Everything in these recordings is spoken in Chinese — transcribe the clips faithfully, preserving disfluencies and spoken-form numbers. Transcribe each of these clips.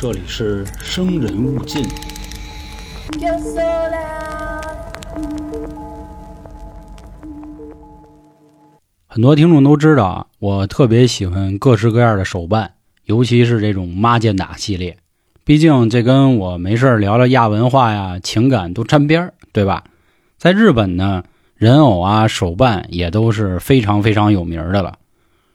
这里是生人勿近。很多听众都知道啊，我特别喜欢各式各样的手办，尤其是这种妈健打系列。毕竟这跟我没事聊聊亚文化呀、情感都沾边，对吧？在日本呢，人偶啊、手办也都是非常非常有名的了。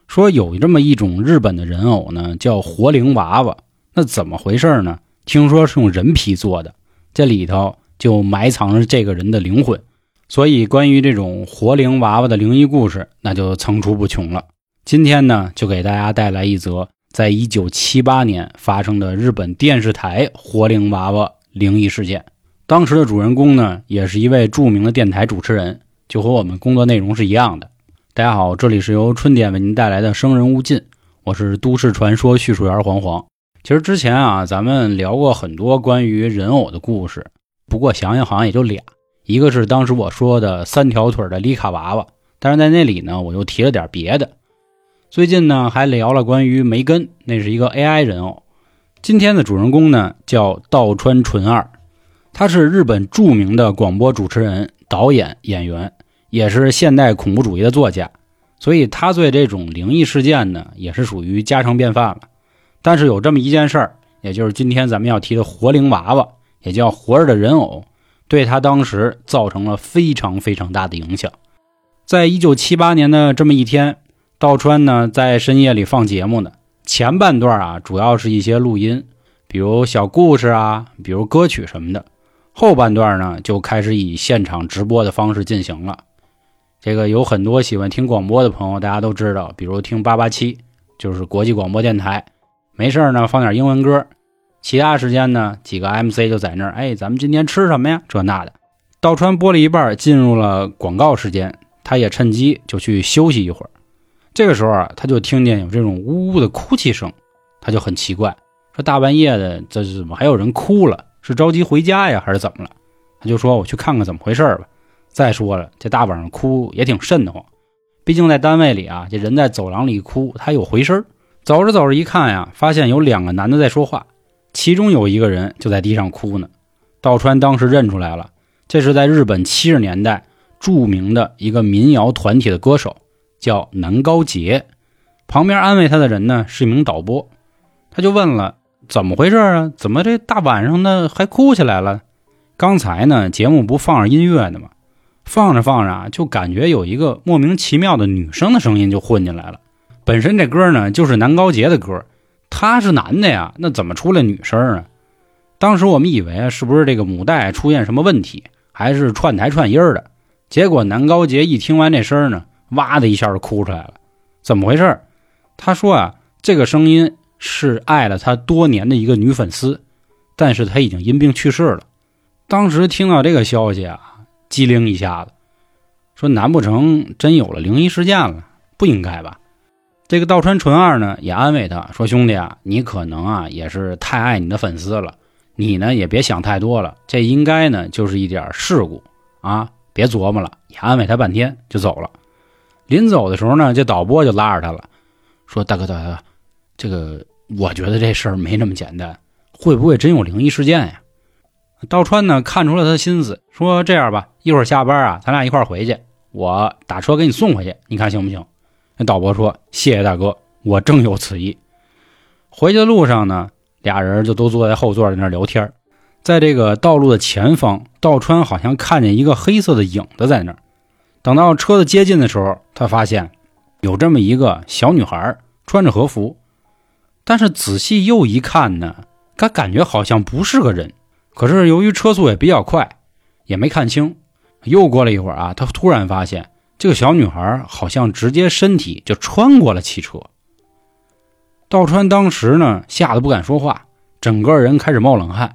说有这么一种日本的人偶呢，叫活灵娃娃。那怎么回事呢？听说是用人皮做的，这里头就埋藏着这个人的灵魂。所以关于这种活灵娃娃的灵异故事，那就层出不穷了。今天呢，就给大家带来一则在一九七八年发生的日本电视台活灵娃娃灵异事件。当时的主人公呢，也是一位著名的电台主持人，就和我们工作内容是一样的。大家好，这里是由春点为您带来的生人勿近，我是都市传说叙述员黄黄。其实之前啊，咱们聊过很多关于人偶的故事，不过想想好像也就俩，一个是当时我说的三条腿的里卡娃娃，但是在那里呢，我又提了点别的。最近呢，还聊了关于梅根，那是一个 A I 人偶。今天的主人公呢，叫道川淳二，他是日本著名的广播主持人、导演、演员，也是现代恐怖主义的作家，所以他对这种灵异事件呢，也是属于家常便饭了。但是有这么一件事儿，也就是今天咱们要提的活灵娃娃，也叫活着的人偶，对他当时造成了非常非常大的影响。在一九七八年的这么一天，道川呢在深夜里放节目呢，前半段啊主要是一些录音，比如小故事啊，比如歌曲什么的，后半段呢就开始以现场直播的方式进行了。这个有很多喜欢听广播的朋友大家都知道，比如听八八七，就是国际广播电台，没事呢放点英文歌，其他时间呢几个 M C 就在那儿，哎，咱们今天吃什么呀，这那的。道川播了一半进入了广告时间，他也趁机就去休息一会儿。这个时候啊，他就听见有这种呜呜的哭泣声，他就很奇怪，说大半夜的这怎么还有人哭了，是着急回家呀还是怎么了？他就说我去看看怎么回事吧，再说了这大晚上哭也挺瘆得慌，毕竟在单位里啊，这人在走廊里哭他有回声。走着走着一看呀，发现有两个男的在说话，其中有一个人就在地上哭呢。道川当时认出来了，这是在日本七十年代著名的一个民谣团体的歌手，叫南高杰。旁边安慰他的人呢是一名导播，他就问了怎么回事啊，怎么这大晚上的还哭起来了？刚才呢节目不放着音乐呢吗？放着放着啊，就感觉有一个莫名其妙的女生的声音就混进来了。本身这歌呢就是南高杰的歌，他是男的呀，那怎么出来女声呢？当时我们以为啊，是不是这个母带出现什么问题，还是串台串音的，结果南高杰一听完这声呢，哇的一下就哭出来了。怎么回事？他说啊，这个声音是爱了他多年的一个女粉丝，但是他已经因病去世了。当时听到这个消息啊，机灵一下子，说难不成真有了灵异事件了？不应该吧。这个道川淳二呢也安慰他说，兄弟啊，你可能啊也是太爱你的粉丝了，你呢也别想太多了，这应该呢就是一点事故啊，别琢磨了。也安慰他半天就走了。临走的时候呢，这导播就拉着他了，说大哥大哥，这个我觉得这事儿没那么简单，会不会真有灵异事件呀？道川呢看出了他的心思，说这样吧，一会儿下班啊咱俩一块儿回去，我打车给你送回去，你看行不行？那导播说，谢谢大哥，我正有此意。回去的路上呢，俩人就都坐在后座在那聊天。在这个道路的前方，道川好像看见一个黑色的影子在那儿。等到车子接近的时候，他发现有这么一个小女孩穿着和服，但是仔细又一看呢，他感觉好像不是个人，可是由于车速也比较快，也没看清。又过了一会儿啊，他突然发现这个小女孩好像直接身体就穿过了汽车。道川当时呢吓得不敢说话，整个人开始冒冷汗，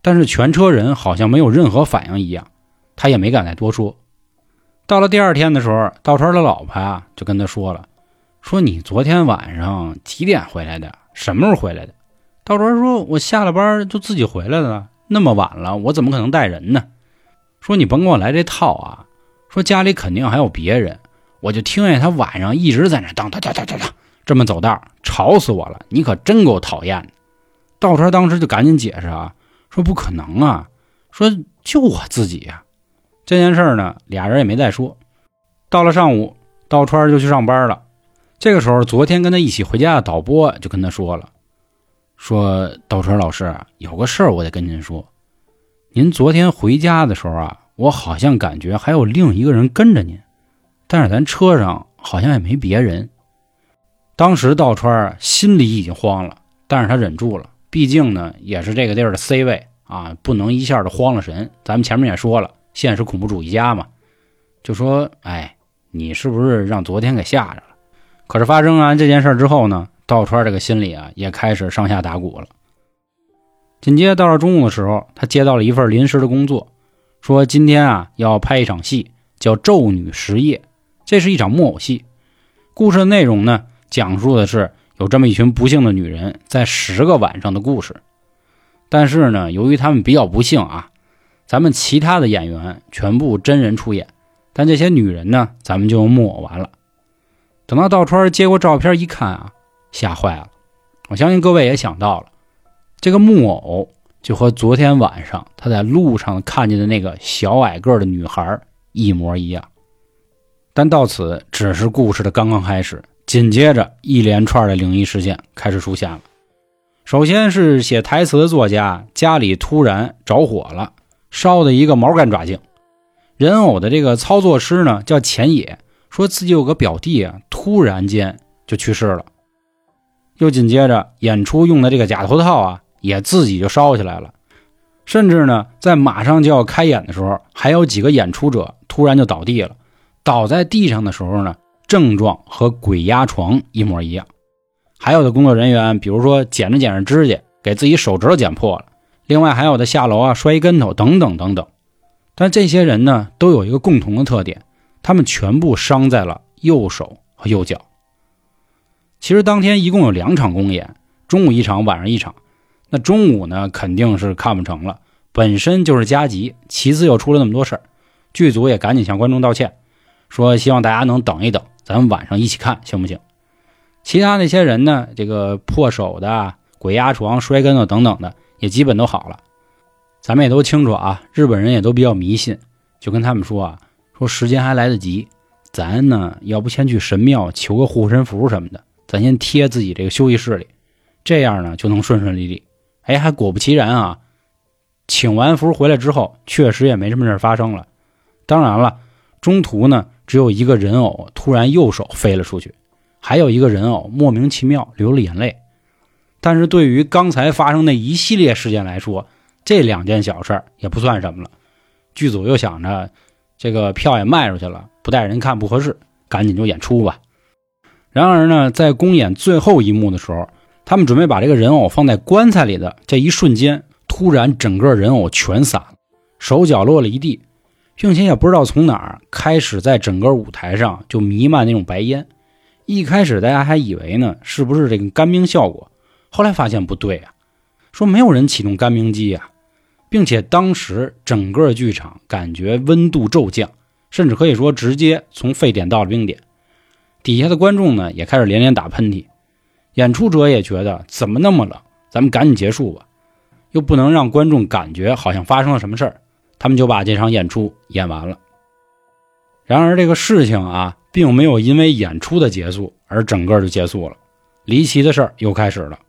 但是全车人好像没有任何反应一样，他也没敢再多说。到了第二天的时候，道川的老婆啊就跟他说了，说你昨天晚上几点回来的，什么时候回来的？道川说，我下了班就自己回来了，那么晚了我怎么可能带人呢？说你甭跟我来这套啊，说家里肯定还有别人，我就听见他晚上一直在那当当当当当这么走道，吵死我了，你可真够讨厌的。道川当时就赶紧解释啊，说不可能啊，说就我自己啊。这件事呢，俩人也没再说。到了上午，道川就去上班了。这个时候，昨天跟他一起回家的导播就跟他说了，说道川老师啊，有个事儿我得跟您说。您昨天回家的时候啊，我好像感觉还有另一个人跟着您，但是咱车上好像也没别人。当时道川心里已经慌了，但是他忍住了，毕竟呢也是这个地儿的 C 位啊，不能一下就慌了神。咱们前面也说了，现实恐怖主义家嘛，就说哎，你是不是让昨天给吓着了？可是发生完这件事之后呢，道川这个心里啊也开始上下打鼓了。紧接着到了中午的时候，他接到了一份临时的工作，说今天啊要拍一场戏，叫《咒女实夜》，这是一场木偶戏。故事的内容呢，讲述的是有这么一群不幸的女人在十个晚上的故事。但是呢，由于他们比较不幸啊，咱们其他的演员全部真人出演，但这些女人呢，咱们就用木偶完了。等到道川接过照片一看啊，吓坏了。我相信各位也想到了，这个木偶就和昨天晚上他在路上看见的那个小矮个的女孩一模一样。但到此只是故事的刚刚开始，紧接着一连串的灵异事件开始出现了。首先是写台词的作家家里突然着火了，烧的一个毛干抓净。人偶的这个操作师呢叫浅野，说自己有个表弟啊，突然间就去世了。又紧接着演出用的这个假头套啊也自己就烧起来了。甚至呢在马上就要开演的时候，还有几个演出者突然就倒地了。倒在地上的时候呢，症状和鬼压床一模一样。还有的工作人员比如说剪着剪着指甲，给自己手指头剪破了。另外还有的下楼啊摔跟头等等等等。但这些人呢都有一个共同的特点，他们全部伤在了右手和右脚。其实当天一共有两场公演，中午一场，晚上一场。那中午呢肯定是看不成了，本身就是加急，其次又出了那么多事儿，剧组也赶紧向观众道歉，说希望大家能等一等，咱们晚上一起看行不行。其他那些人呢，这个破手的、鬼压床、摔跟头等等的也基本都好了。咱们也都清楚啊，日本人也都比较迷信，就跟他们说啊，说时间还来得及，咱呢要不先去神庙求个护身符什么的，咱先贴自己这个休息室里，这样呢就能顺顺利利。哎，还果不其然啊，请完福回来之后确实也没什么事发生了。当然了，中途呢只有一个人偶突然右手飞了出去，还有一个人偶莫名其妙流了眼泪。但是对于刚才发生的一系列事件来说，这两件小事也不算什么了。剧组又想着这个票也卖出去了，不带人看不合适，赶紧就演出吧。然而呢，在公演最后一幕的时候，他们准备把这个人偶放在棺材里的这一瞬间，突然整个人偶全散了，手脚落了一地，并且也不知道从哪儿开始，在整个舞台上就弥漫那种白烟。一开始大家还以为呢是不是这个干冰效果，后来发现不对啊，说没有人启动干冰机啊，并且当时整个剧场感觉温度骤降，甚至可以说直接从沸点到了冰点。底下的观众呢也开始连连打喷嚏，演出者也觉得怎么那么冷，咱们赶紧结束吧，又不能让观众感觉好像发生了什么事儿，他们就把这场演出演完了。然而这个事情啊并没有因为演出的结束而整个就结束了，离奇的事儿又开始了。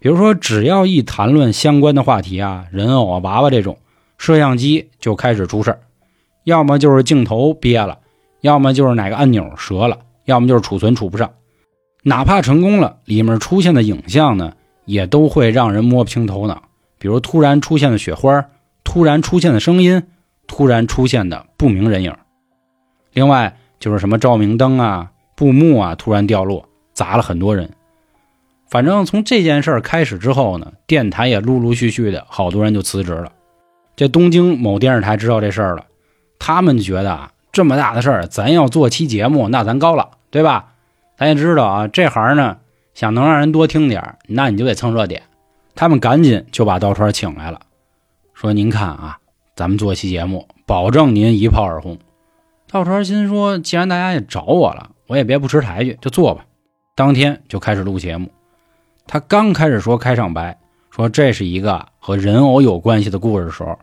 比如说只要一谈论相关的话题啊，人偶啊、娃娃这种，摄像机就开始出事儿，要么就是镜头憋了，要么就是哪个按钮折了，要么就是储存储不上。哪怕成功了，里面出现的影像呢也都会让人摸不清头脑，比如突然出现的雪花，突然出现的声音，突然出现的不明人影。另外就是什么照明灯啊、布幕啊突然掉落，砸了很多人。反正从这件事开始之后呢，电台也陆陆续续的好多人就辞职了。这东京某电视台知道这事儿了，他们觉得啊，这么大的事儿，咱要做期节目那咱高了，对吧？咱也知道啊，这行呢想能让人多听点，那你就得蹭热点。他们赶紧就把道川请来了，说您看啊，咱们做期节目保证您一炮而红。道川心说既然大家也找我了，我也别不识抬举，就做吧。当天就开始录节目。他刚开始说开场白，说这是一个和人偶有关系的故事的时候，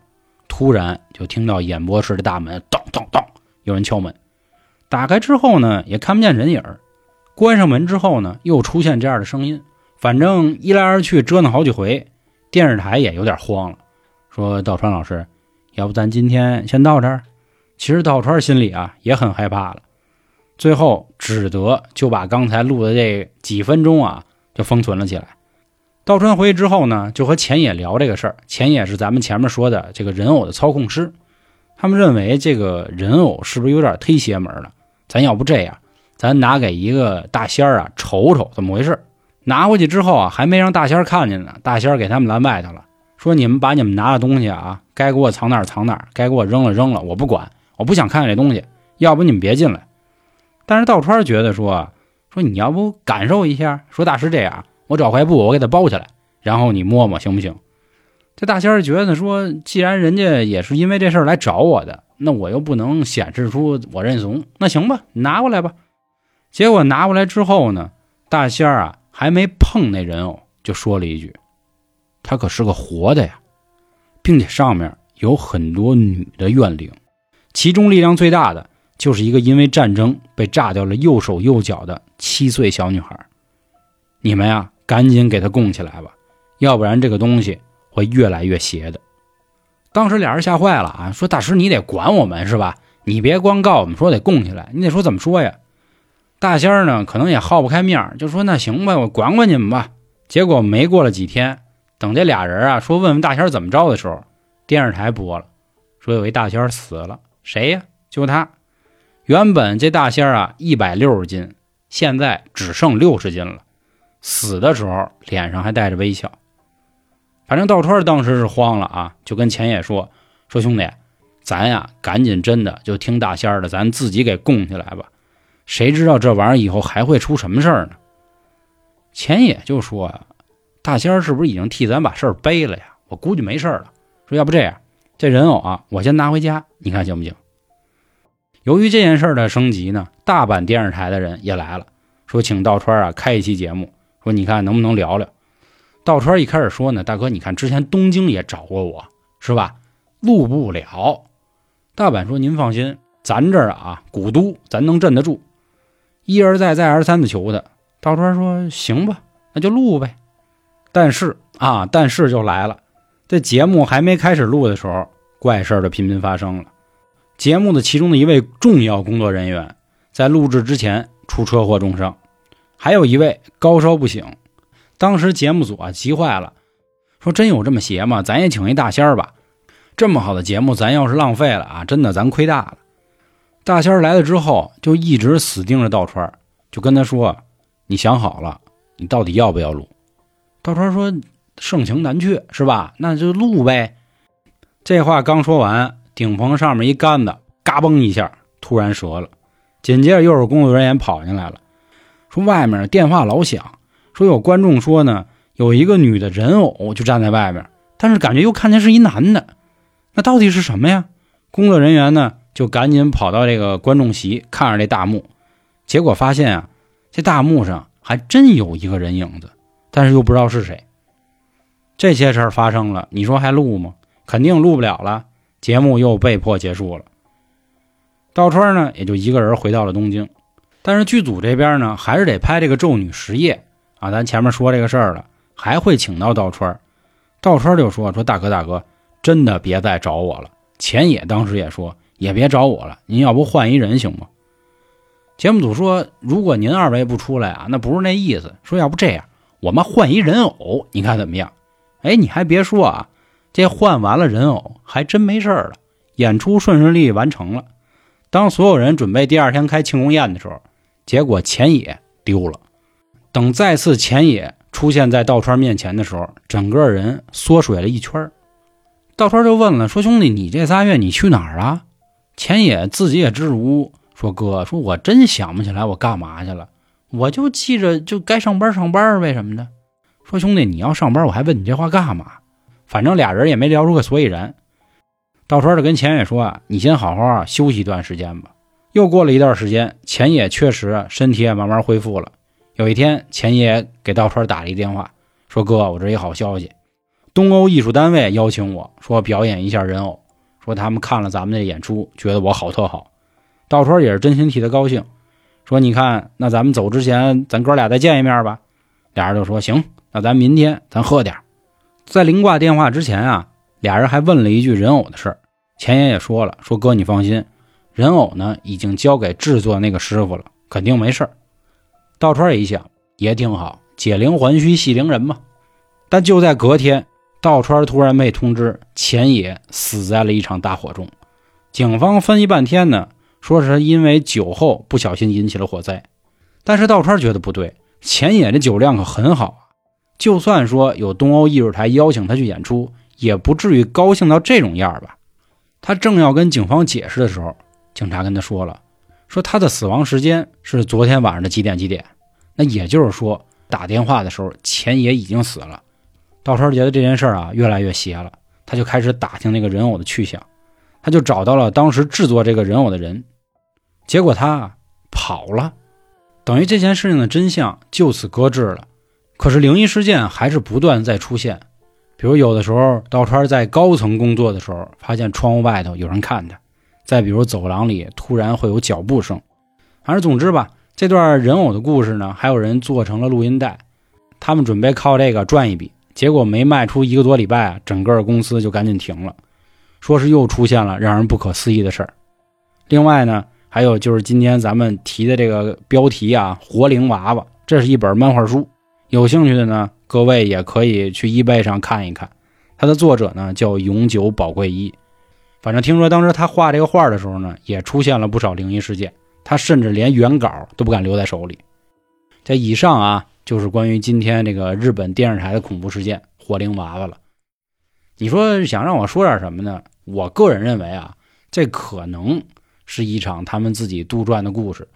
突然就听到演播室的大门咚咚咚有人敲门，打开之后呢也看不见人影，关上门之后呢又出现这样的声音，反正一来二去折腾好几回，电视台也有点慌了，说道川老师，要不咱今天先到这儿。其实道川心里啊也很害怕了，最后只得就把刚才录的这几分钟啊就封存了起来。道川回去之后呢就和钱野聊这个事儿，钱野是咱们前面说的这个人偶的操控师，他们认为这个人偶是不是有点忒邪门了，咱要不这样，咱拿给一个大仙儿啊瞅瞅怎么回事。拿回去之后啊还没让大仙儿看见呢，大仙儿给他们拦外头了，说你们把你们拿的东西啊该给我藏哪儿藏哪儿，该给我扔了扔了，我不管，我不想看见这东西，要不你们别进来。但是道川觉得说说你要不感受一下，说大师这样，我找块布我给它包起来，然后你摸摸行不行。这大仙儿觉得说既然人家也是因为这事儿来找我的，那我又不能显示出我认怂，那行吧，拿过来吧。结果拿过来之后呢，大仙儿啊还没碰那人偶就说了一句，他可是个活的呀，并且上面有很多女的怨灵，其中力量最大的就是一个因为战争被炸掉了右手右脚的七岁小女孩，你们呀赶紧给她供起来吧，要不然这个东西会越来越邪的。当时俩人吓坏了啊，说大师你得管我们是吧，你别光告我们说得供起来，你得说怎么说呀。大仙儿呢可能也耗不开面，就说那行吧，我管管你们吧。结果没过了几天，等这俩人啊说问问大仙儿怎么着的时候，电视台播了，说有一大仙儿死了，谁呀？就他。原本这大仙儿啊一百六十斤，现在只剩六十斤了，死的时候脸上还带着微笑。反正道川当时是慌了啊，就跟钱野说说兄弟，咱呀赶紧真的就听大仙儿的，咱自己给供起来吧，谁知道这玩意儿以后还会出什么事儿呢。钱野就说啊，大仙儿是不是已经替咱把事儿背了呀，我估计没事了，说要不这样，这人偶啊我先拿回家，你看行不行。由于这件事的升级呢，大阪电视台的人也来了，说请道川啊开一期节目，说你看能不能聊聊。道川一开始说呢，大哥你看之前东京也找过我是吧，录不了。大阪说您放心，咱这儿啊古都咱能镇得住。一而再再而三的求的，道川说行吧，那就录呗。但是啊但是就来了，这节目还没开始录的时候，怪事儿就频频发生了。节目的其中的一位重要工作人员在录制之前出车祸重伤，还有一位高烧不醒。当时节目组啊急坏了，说真有这么邪吗，咱也请一大仙儿吧，这么好的节目咱要是浪费了啊，真的咱亏大了。大仙儿来了之后就一直死盯着道川，就跟他说你想好了你到底要不要录。道川说盛情难却是吧，那就录呗。这话刚说完，顶棚上面一杆子嘎嘣一下突然折了，紧接着又有工作人员跑进来了，说外面电话老响，说有观众说呢有一个女的人偶就站在外面，但是感觉又看见是一男的，那到底是什么呀。工作人员呢就赶紧跑到这个观众席看着这大幕，结果发现啊这大幕上还真有一个人影子，但是又不知道是谁。这些事儿发生了，你说还录吗？肯定录不了了，节目又被迫结束了。道川呢也就一个人回到了东京，但是剧组这边呢还是得拍这个咒女实业啊，咱前面说这个事儿了，还会请到道川。道川就说说大哥大哥真的别再找我了，钱野当时也说也别找我了，您要不换一人行吗。节目组说如果您二位不出来啊，那不是那意思，说要不这样，我们换一人偶你看怎么样。哎，你还别说啊，这换完了人偶还真没事了，演出顺顺利利完成了。当所有人准备第二天开庆功宴的时候，结果钱野丢了。等再次钱野出现在道川面前的时候，整个人缩水了一圈。道川就问了，说兄弟你这仨月你去哪儿啊。钱野自己也支支吾吾说，哥说我真想不起来我干嘛去了，我就记着就该上班上班呗什么的。说兄弟你要上班我还问你这话干嘛。反正俩人也没聊出个所以然。道川就跟钱野说啊，你先好好啊休息一段时间吧。又过了一段时间，钱野确实啊身体也慢慢恢复了。有一天钱野给道川打了一电话，说哥我这有好消息，东欧艺术单位邀请我说表演一下人偶，说他们看了咱们的演出，觉得我好特好。道川也是真心替他高兴，说你看，那咱们走之前，咱哥俩再见一面吧。俩人就说行，那咱明天咱喝点。在临挂电话之前啊，俩人还问了一句人偶的事儿。钱爷也说了，说哥你放心，人偶呢已经交给制作那个师傅了，肯定没事儿。道川也一想，也挺好，解铃还须系铃人嘛。但就在隔天，道川突然被通知钱野死在了一场大火中。警方分析半天呢，说是因为酒后不小心引起了火灾。但是道川觉得不对，钱野这酒量可很好啊，就算说有东欧艺术台邀请他去演出，也不至于高兴到这种样吧。他正要跟警方解释的时候，警察跟他说了，说他的死亡时间是昨天晚上的几点几点。那也就是说，打电话的时候钱野已经死了。道川觉得这件事啊越来越邪了，他就开始打听那个人偶的去向，他就找到了当时制作这个人偶的人，结果他跑了，等于这件事情的真相就此搁置了。可是灵异事件还是不断在出现，比如有的时候道川在高层工作的时候，发现窗户外头有人看他，再比如走廊里突然会有脚步声。反正总之吧，这段人偶的故事呢，还有人做成了录音带，他们准备靠这个赚一笔，结果没卖出一个多礼拜，整个公司就赶紧停了，说是又出现了让人不可思议的事儿。另外呢，还有就是今天咱们提的这个标题啊，活灵娃娃，这是一本漫画书，有兴趣的呢，各位也可以去eBay上看一看。他的作者呢叫永久宝贵一，反正听说当时他画这个画的时候呢，也出现了不少灵异事件，他甚至连原稿都不敢留在手里。在以上啊，就是关于今天这个日本电视台的恐怖事件活灵娃娃了。你说想让我说点什么呢？我个人认为啊，这可能是一场他们自己杜撰的故事。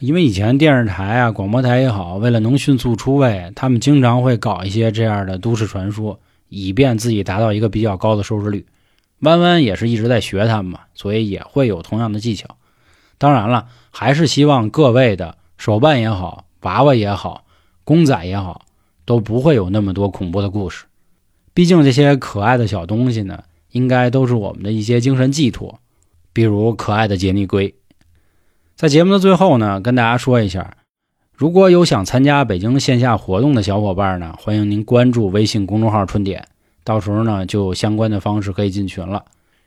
因为以前电视台啊、广播台也好，为了能迅速出位，他们经常会搞一些这样的都市传说，以便自己达到一个比较高的收视率。弯弯也是一直在学他们嘛，所以也会有同样的技巧。当然了，还是希望各位的手办也好、娃娃也好、公仔也好，都不会有那么多恐怖的故事。毕竟这些可爱的小东西呢，应该都是我们的一些精神寄托，比如可爱的杰尼龟。在节目的最后呢，跟大家说一下，如果有想参加北京线下活动的小伙伴呢，欢迎您关注微信公众号春点，到时候呢就有相关的方式可以进群了。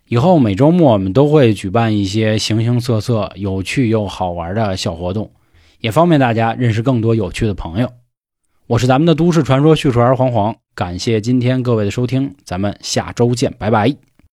以后每周末我们都会举办一些形形色色、有趣又好玩的小活动，也方便大家认识更多有趣的朋友。我是咱们的都市传说叙述儿黄黄，感谢今天各位的收听，咱们下周见，拜拜。